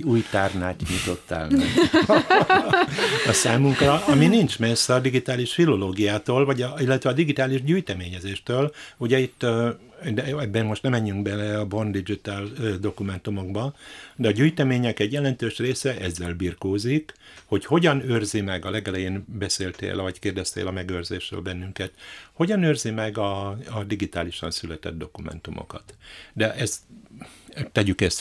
új tárnát nyitottál meg a számunkra, ami nincs messze a digitális filológiától, illetve a digitális gyűjteményezéstől. Ugye itt, ebben most nem menjünk bele a Born Digital dokumentumokba, de a gyűjtemények egy jelentős része ezzel birkózik, hogy hogyan őrzi meg, a legelején beszéltél, vagy kérdeztél a megőrzésről bennünket, hogyan őrzi meg a digitálisan született dokumentumokat. De tegyük ezt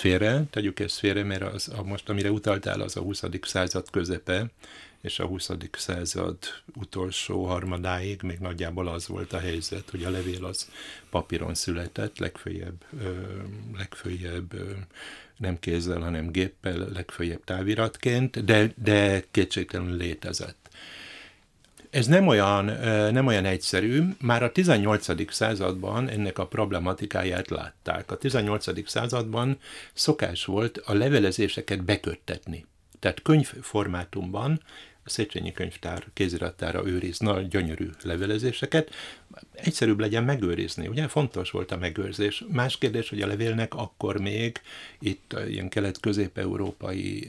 félre, mert most amire utaltál, az a 20. század közepe, és a 20. század utolsó harmadáig még nagyjából az volt a helyzet, hogy a levél az papíron született, legföljebb nem kézzel, hanem géppel, legföljebb táviratként, de kétségtelenül létezett. Ez nem olyan egyszerű, már a 18. században ennek a problematikáját látták. A 18. században szokás volt a levelezéseket beköttetni. Tehát könyvformátumban a Széchenyi Könyvtár kézirattára őriz nagy, gyönyörű levelezéseket. Egyszerűbb legyen megőrizni, ugye? Fontos volt a megőrzés. Más kérdés, hogy a levélnek akkor még itt ilyen kelet-közép-európai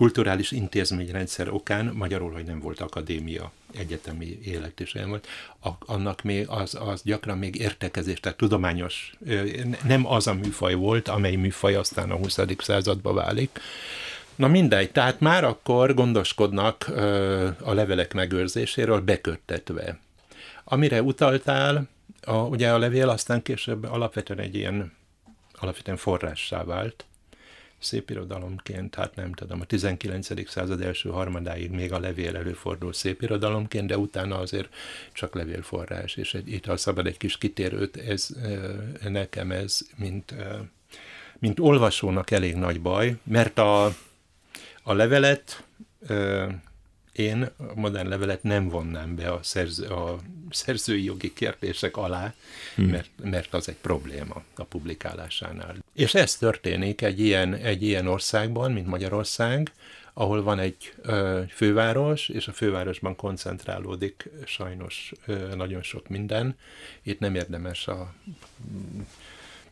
kulturális intézményrendszer okán, magyarul, hogy nem volt akadémia, egyetemi élet is volt, annak még az gyakran még értekezés, tehát tudományos, nem az a műfaj volt, amely műfaj aztán a 20. századba válik. Na mindegy, tehát már akkor gondoskodnak a levelek megőrzéséről beköttetve. Amire utaltál, ugye a levél aztán később alapvetően egy ilyen forrássá vált, szépirodalomként, hát nem tudom, a 19. század első harmadáig még a levél előfordul szépirodalomként, de utána azért csak levélforrás, és itt ha szabad egy kis kitérőt, nekem ez, mint olvasónak elég nagy baj, mert a levelet, én a modern levelet nem vonnám be a szerzői jogi kérdések alá, mert az egy probléma a publikálásánál. És ez történik egy ilyen országban, mint Magyarország, ahol van egy főváros, és a fővárosban koncentrálódik sajnos nagyon sok minden. Itt nem érdemes a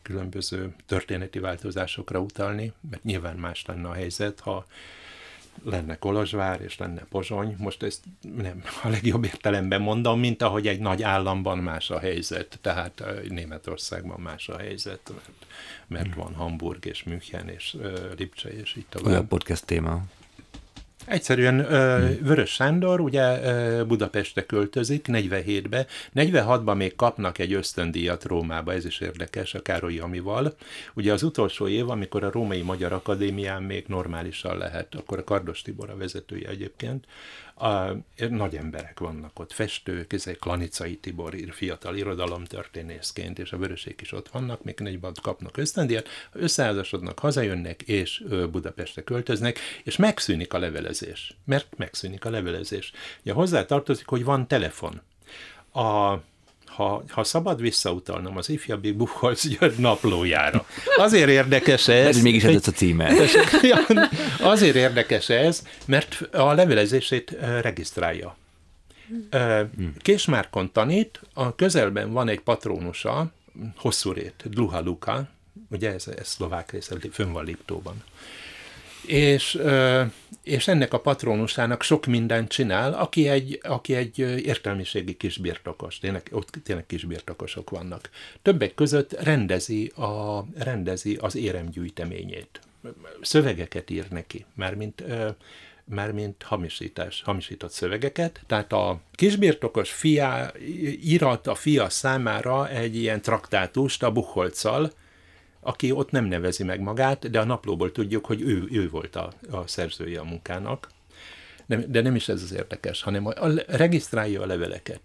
különböző történeti változásokra utalni, mert nyilván más lenne a helyzet, ha lenne Kolozsvár, és lenne Pozsony. Most ezt nem a legjobb értelemben mondom, mint ahogy egy nagy államban más a helyzet. Tehát Németországban más a helyzet, mert van Hamburg, és München, és Lipcse, és így tovább. Olyan podcast téma. Egyszerűen Weöres Sándor ugye Budapestre költözik 47-be, 46-ban még kapnak egy ösztöndíjat Rómába, ez is érdekes, a Károlyi amival. Ugye az utolsó év, amikor a Római Magyar Akadémián még normálisan lehet, akkor a Kardos Tibor a vezetője egyébként, nagy emberek vannak ott, festők, ez egy Klanicai Tibor fiatal irodalomtörténészként, és a vörösék is ott vannak, még nagyban kapnak ösztöndíjat, összeházasodnak, hazajönnek, és Budapestre költöznek, és megszűnik a levelezés. Mert megszűnik a levelezés. Ugye hozzá tartozik, hogy van telefon. Ha szabad visszautalnom az ifjabbi Buchholtz György naplójára. Azért érdekes ez... Mert mégis ez a címe. Azért érdekes ez, mert a levelezését regisztrálja. Késmárkon tanít, a közelben van egy patronusa, hosszúrét, Dluha Luka, ugye ez szlovák része, fönn van Liptóban. És ennek a patronusának sok mindent csinál, aki egy értelmiségi kisbirtokos, tényleg kisbirtokosok vannak. Többek között rendezi az éremgyűjteményét. Szövegeket ír neki, mármint hamisított szövegeket. Tehát a kisbirtokos fia írat a fia számára egy ilyen traktátust a Buchholtz-szal, aki ott nem nevezi meg magát, de a naplóból tudjuk, hogy ő volt a szerzője a munkának. De nem is ez az érdekes, hanem regisztrálja a leveleket.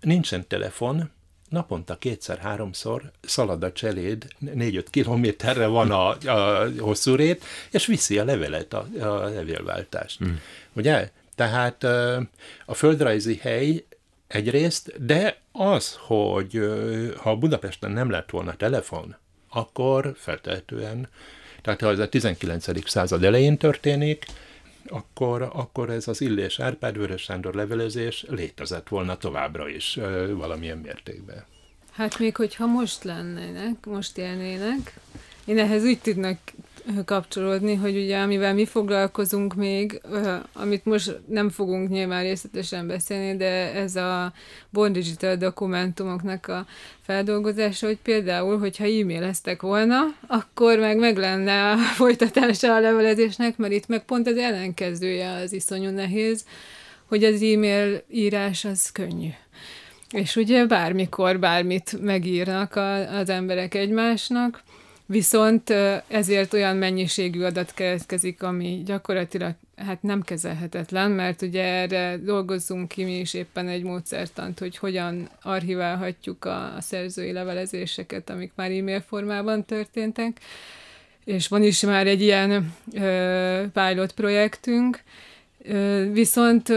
Nincsen telefon, naponta kétszer-háromszor szalad a cseléd, 4-5 kilométerre van a hosszúrét, és viszi a levelet, a levélváltást. Ugye? Tehát a földrajzi hely egyrészt, de az, hogy ha Budapesten nem lett volna telefon, akkor feltehetően, tehát ha ez a 19. század elején történik, akkor ez az Illés Árpád Weöres Sándor levelezés létezett volna továbbra is valamilyen mértékben. Hát még hogyha most élnének, én ehhez úgy tudnak kapcsolódni, hogy ugye amivel mi foglalkozunk még, amit most nem fogunk nyilván részletesen beszélni, de ez a Born Digital dokumentumoknak a feldolgozása, hogy például, hogyha e-maileztek volna, akkor meg lenne a folytatása a levelezésnek, mert itt meg pont az ellenkezője az iszonyú nehéz, hogy az e-mail írás az könnyű. És ugye bármikor bármit megírnak az emberek egymásnak, viszont ezért olyan mennyiségű adat keletkezik, ami gyakorlatilag hát nem kezelhetetlen, mert ugye erre dolgozzunk ki mi is éppen egy módszertant, hogy hogyan archiválhatjuk a szerzői levelezéseket, amik már e-mail formában történtek. És van is már egy ilyen pilot projektünk, viszont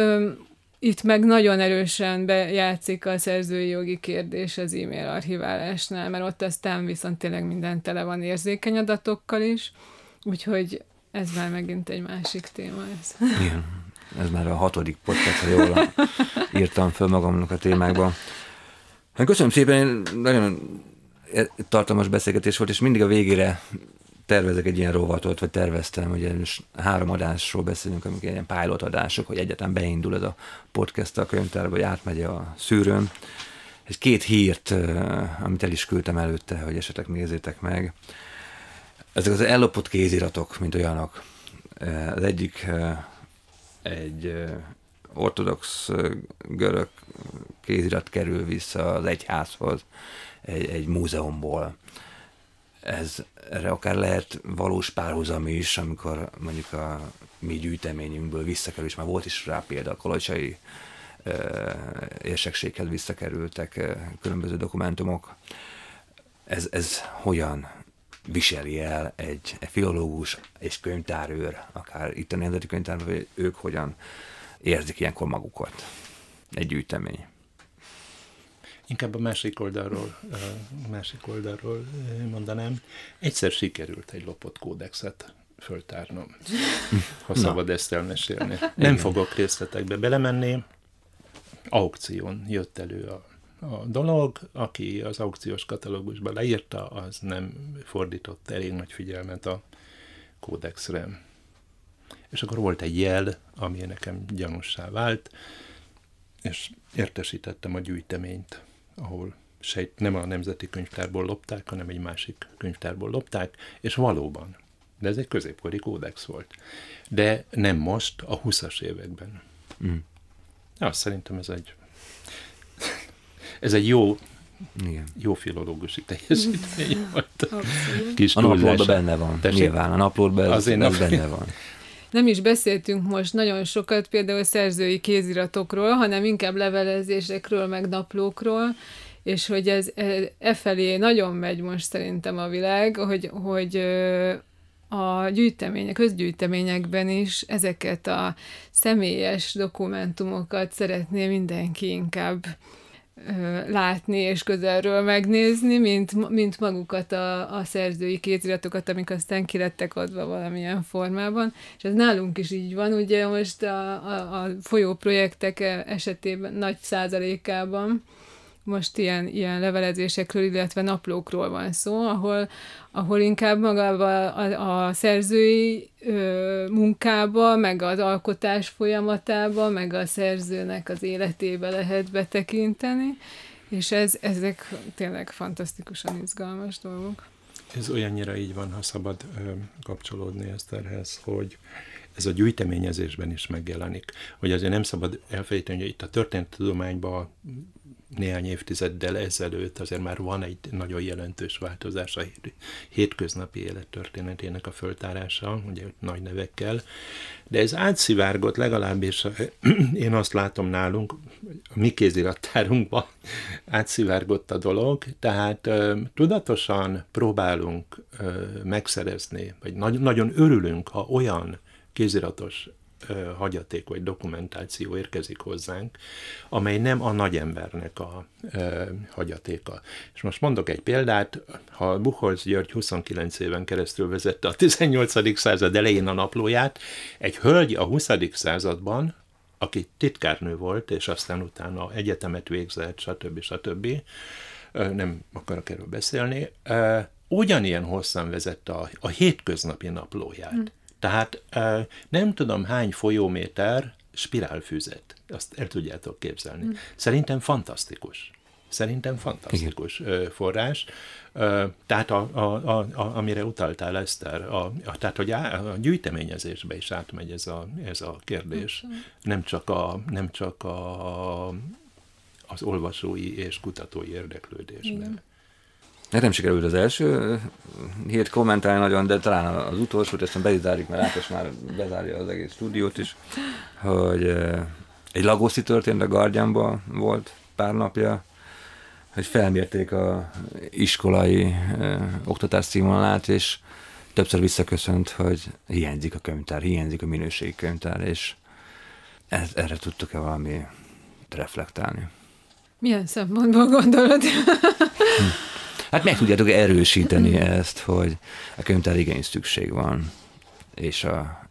itt meg nagyon erősen bejátszik a szerzői jogi kérdés az e-mail archiválásnál, mert ott aztán viszont tényleg minden tele van érzékeny adatokkal is, úgyhogy ez már megint egy másik téma. Igen, ez már a 6. podcast, ha jól írtam föl magamnak a témákban. Köszönöm szépen, nagyon tartalmas beszélgetés volt, és mindig a végére tervezek egy ilyen rovatot, vagy terveztem, ugye 3 adásról beszélünk, amik ilyen pilot adások, hogy egyáltalán beindul ez a podcast a könyvtárba, vagy átmegy a szűrőn. Egy 2 hírt, amit el is küldtem előtte, hogy esetleg nézzétek meg. Ezek az ellopott kéziratok, mint olyanok. Az egyik egy ortodox görög kézirat kerül vissza az egyházhoz egy múzeumból. Erre akár lehet valós párhuzam is, amikor mondjuk a mi gyűjteményünkből visszakerül, és már volt is rá példa, a Kalocsai érsekséghez visszakerültek különböző dokumentumok. Ez hogyan viseli el egy filológus és könyvtárőr, akár itt a Nemzeti Könyvtárban, hogy ők hogyan érzik ilyenkor magukat? Egy gyűjtemény. Inkább a másik oldalról mondanám. Egyszer sikerült egy lopott kódexet föltárnom, ha szabad ezt elmesélni. Nem fogok részletekbe belemenni. Aukción jött elő a dolog, aki az aukciós katalógusba leírta, az nem fordított elég nagy figyelmet a kódexre. És akkor volt egy jel, ami nekem gyanússá vált, és értesítettem a gyűjteményt, ahol nem a Nemzeti Könyvtárból lopták, hanem egy másik könyvtárból lopták, és valóban, de ez egy középkori kódex volt. De nem most, a 20-as években. Mm. Azt szerintem ez egy jó filológusi teljesítmény volt. Kis a naplódban benne van, nyilván. A naplódban ez benne van. Nem is beszéltünk most nagyon sokat például szerzői kéziratokról, hanem inkább levelezésekről, meg naplókról, és hogy ez felé nagyon megy most szerintem a világ, hogy a közgyűjteményekben is ezeket a személyes dokumentumokat szeretné mindenki inkább látni és közelről megnézni, mint magukat a szerzői kéziratokat, amik aztán kilettek adva valamilyen formában. És ez nálunk is így van, ugye most a folyóprojektek esetében nagy százalékában most ilyen levelezésekről, illetve naplókról van szó, ahol inkább magában a szerzői munkába, meg az alkotás folyamatába, meg a szerzőnek az életébe lehet betekinteni, és ezek tényleg fantasztikusan izgalmas dolgok. Ez olyannyira így van, ha szabad kapcsolódni Eszterhez, hogy ez a gyűjteményezésben is megjelenik. Hogy azért nem szabad elfelejteni, hogy itt a történettudományban néhány évtizeddel ezelőtt azért már van egy nagyon jelentős változás a hétköznapi élet történetének a föltárása, ugye nagy nevekkel, de ez átszivárgott legalábbis, én azt látom nálunk, a mi kézirattárunkban átszivárgott a dolog, tehát tudatosan próbálunk megszerezni, vagy nagyon örülünk, ha olyan kéziratos hagyaték vagy dokumentáció érkezik hozzánk, amely nem a nagy embernek a hagyatéka. És most mondok egy példát, ha Buchholtz György 29 éven keresztül vezette a 18. század elején a naplóját, egy hölgy a 20. században, aki titkárnő volt, és aztán utána egyetemet végzett, stb. Nem akarok erről beszélni, ugyanilyen hosszan vezette a hétköznapi naplóját. Tehát nem tudom hány folyóméter spirálfüzet. Azt el tudjátok képzelni. Szerintem fantasztikus forrás. Tehát amire utaltál, Eszter, tehát hogy a gyűjteményezésbe is átmegy ez a kérdés. Nem csak az olvasói és kutatói érdeklődésben. Nem sikerült az első hét kommentálni nagyon, de talán az utolsót, ezt bezárjuk, mert Ákos már bezárja az egész stúdiót is, hogy egy lagoszi történt a Guardianban volt pár napja, hogy felmérték az iskolai oktatás színvonalát, és többször visszaköszönt, hogy hiányzik a könyvtár, hiányzik a minőségi könyvtár, és erre tudtok-e valami reflektálni? Milyen szempontból gondolod? Hát meg tudjátok erősíteni ezt, hogy a könyvtár igenis szükség van, és a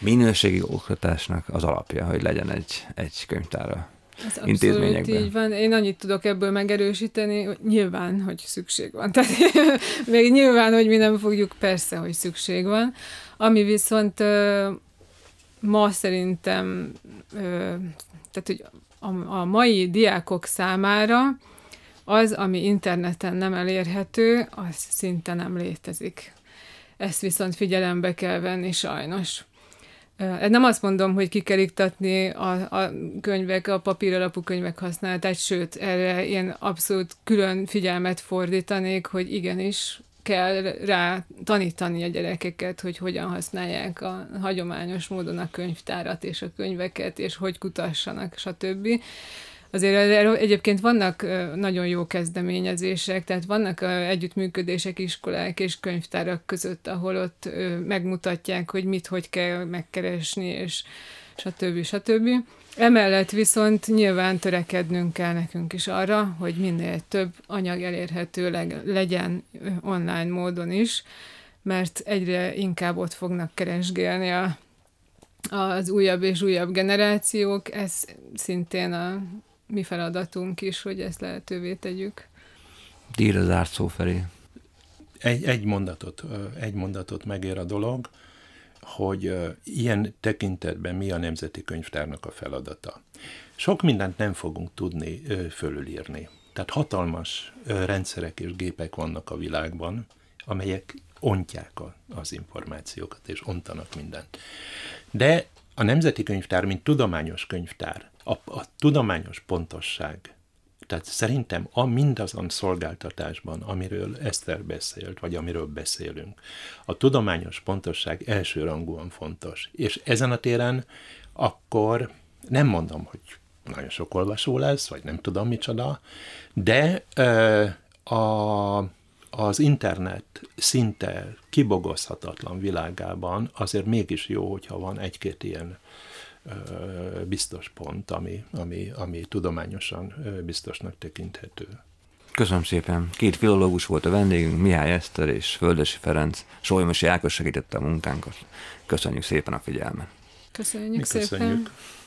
minőségi oktatásnak az alapja, hogy legyen egy könyvtára. ez intézményekben. Így van. Én annyit tudok ebből megerősíteni, hogy nyilván, hogy szükség van. Tehát még nyilván, hogy mi nem fogjuk, persze, hogy szükség van. Ami viszont ma szerintem, tehát hogy a mai diákok számára az, ami interneten nem elérhető, az szinte nem létezik. Ezt viszont figyelembe kell venni sajnos. Nem azt mondom, hogy ki kell iktatni a könyvek, a papíralapú könyvek használatát, sőt, erre én abszolút külön figyelmet fordítanék, hogy igenis kell rá tanítani a gyerekeket, hogy hogyan használják a hagyományos módon a könyvtárat és a könyveket, és hogy kutassanak, stb. Azért egyébként vannak nagyon jó kezdeményezések, tehát vannak együttműködések iskolák és könyvtárak között, ahol ott megmutatják, hogy mit, hogy kell megkeresni, és stb. Stb. Emellett viszont nyilván törekednünk kell nekünk is arra, hogy minél több anyag elérhető legyen online módon is, mert egyre inkább ott fognak keresgélni az újabb és újabb generációk. Ez szintén a mi feladatunk is, hogy ezt lehetővé tegyük. Dír az árszó felé. Egy mondatot megér a dolog, hogy ilyen tekintetben mi a Nemzeti Könyvtárnak a feladata. Sok mindent nem fogunk tudni fölülírni. Tehát hatalmas rendszerek és gépek vannak a világban, amelyek ontják az információkat, és ontanak mindent. De a Nemzeti Könyvtár, mint tudományos könyvtár, a tudományos pontosság, tehát szerintem mindazon szolgáltatásban, amiről Eszter beszélt, vagy amiről beszélünk, a tudományos pontosság elsőrangúan fontos. És ezen a téren akkor nem mondom, hogy nagyon sok olvasó lesz, vagy nem tudom micsoda, de az internet szinte kibogozhatatlan világában azért mégis jó, hogyha van egy-két ilyen biztos pont, ami tudományosan biztosnak tekinthető. Köszönöm szépen. 2 filológus volt a vendégünk, Mihály Eszter és Földesi Ferenc. Solymosi Ákos segítette a munkánkat. Köszönjük szépen a figyelmet. Köszönjük szépen.